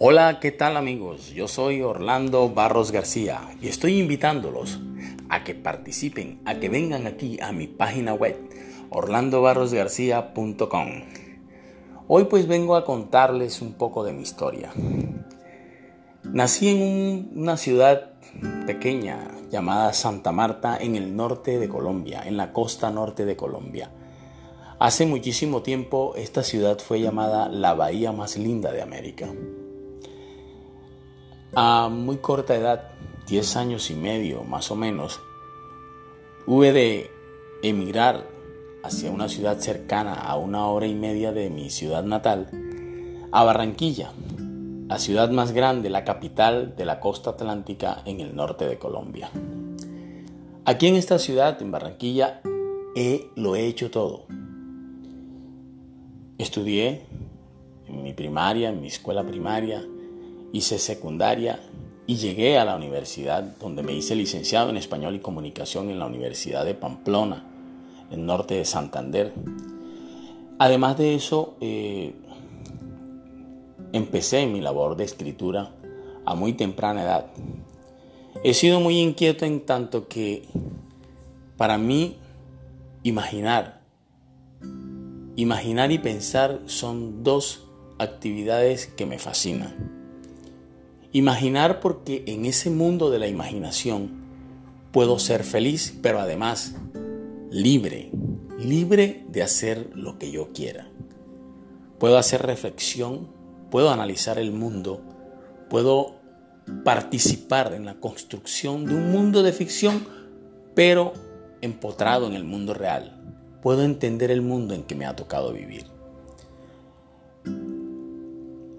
Hola, ¿qué tal amigos? Yo soy Orlando Barros García y estoy invitándolos a que participen, a que vengan aquí a mi página web orlandobarrosgarcia.com. Hoy pues vengo a contarles un poco de mi historia. Nací en una ciudad pequeña llamada Santa Marta en el norte de Colombia, en la costa norte de Colombia. Hace muchísimo tiempo esta ciudad fue llamada la bahía más linda de América. A muy corta edad, 10 años y medio más o menos, hube de emigrar hacia una ciudad cercana a una hora y media de mi ciudad natal, a Barranquilla, la ciudad más grande, la capital de la costa atlántica en el norte de Colombia. Aquí en esta ciudad, en Barranquilla, lo he hecho todo. Estudié en mi primaria, en mi escuela primaria, hice secundaria y llegué a la universidad donde me hice licenciado en Español y Comunicación en la Universidad de Pamplona, en el norte de Santander. Además de eso, empecé mi labor de escritura a muy temprana edad. He sido muy inquieto en tanto que para mí imaginar y pensar son dos actividades que me fascinan. Imaginar porque en ese mundo de la imaginación puedo ser feliz, pero además libre de hacer lo que yo quiera. Puedo hacer reflexión, puedo analizar el mundo, puedo participar en la construcción de un mundo de ficción, pero empotrado en el mundo real. Puedo entender el mundo en que me ha tocado vivir.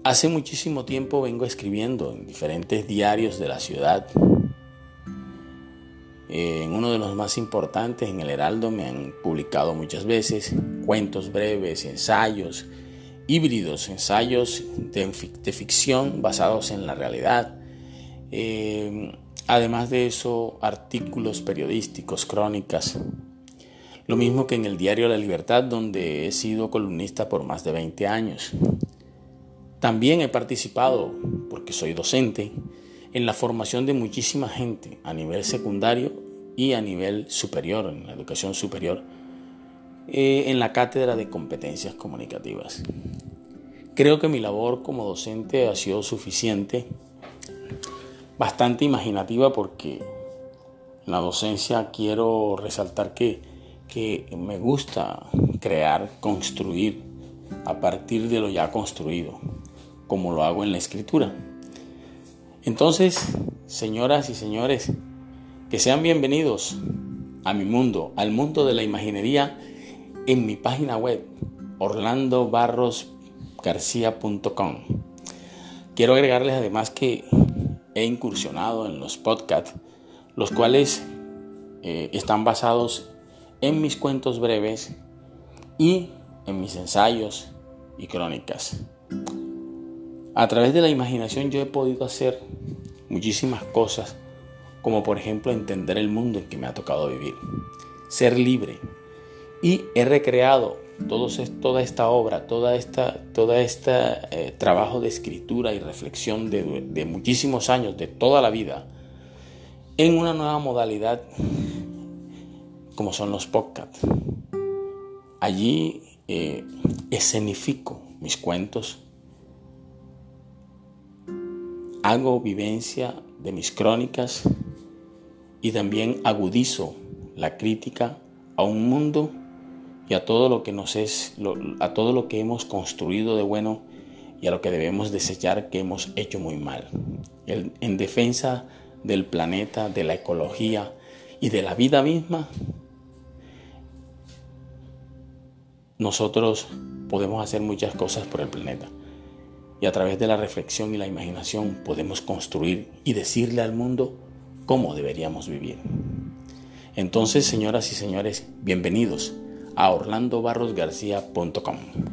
Hace muchísimo tiempo vengo escribiendo en diferentes diarios de la ciudad. En uno de los más importantes, en el Heraldo, me han publicado muchas veces cuentos breves, ensayos, híbridos, ensayos de ficción basados en la realidad. Además de eso, artículos periodísticos, crónicas. Lo mismo que en el diario La Libertad, donde he sido columnista por más de 20 años. También he participado, porque soy docente, en la formación de muchísima gente a nivel secundario y a nivel superior, en la educación superior, en la cátedra de competencias comunicativas. Creo que mi labor como docente ha sido suficiente, bastante imaginativa, porque en la docencia quiero resaltar que me gusta crear, construir a partir de lo ya construido, como lo hago en la escritura. Entonces, señoras y señores, que sean bienvenidos a mi mundo, al mundo de la imaginería, en mi página web orlandobarrosgarcia.com. Quiero agregarles además que he incursionado en los podcasts, los cuales están basados en mis cuentos breves y en mis ensayos y crónicas. A través de la imaginación yo he podido hacer muchísimas cosas, como por ejemplo entender el mundo en que me ha tocado vivir, ser libre. Y he recreado toda esta obra, todo este trabajo de escritura y reflexión de muchísimos años, de toda la vida, en una nueva modalidad como son los podcasts. Allí escenifico mis cuentos, hago vivencia de mis crónicas y también agudizo la crítica a un mundo y a todo lo que a todo lo que hemos construido de bueno y a lo que debemos desechar que hemos hecho muy mal. En defensa del planeta, de la ecología y de la vida misma, nosotros podemos hacer muchas cosas por el planeta. Y a través de la reflexión y la imaginación podemos construir y decirle al mundo cómo deberíamos vivir. Entonces, señoras y señores, bienvenidos a orlandobarrosgarcia.com.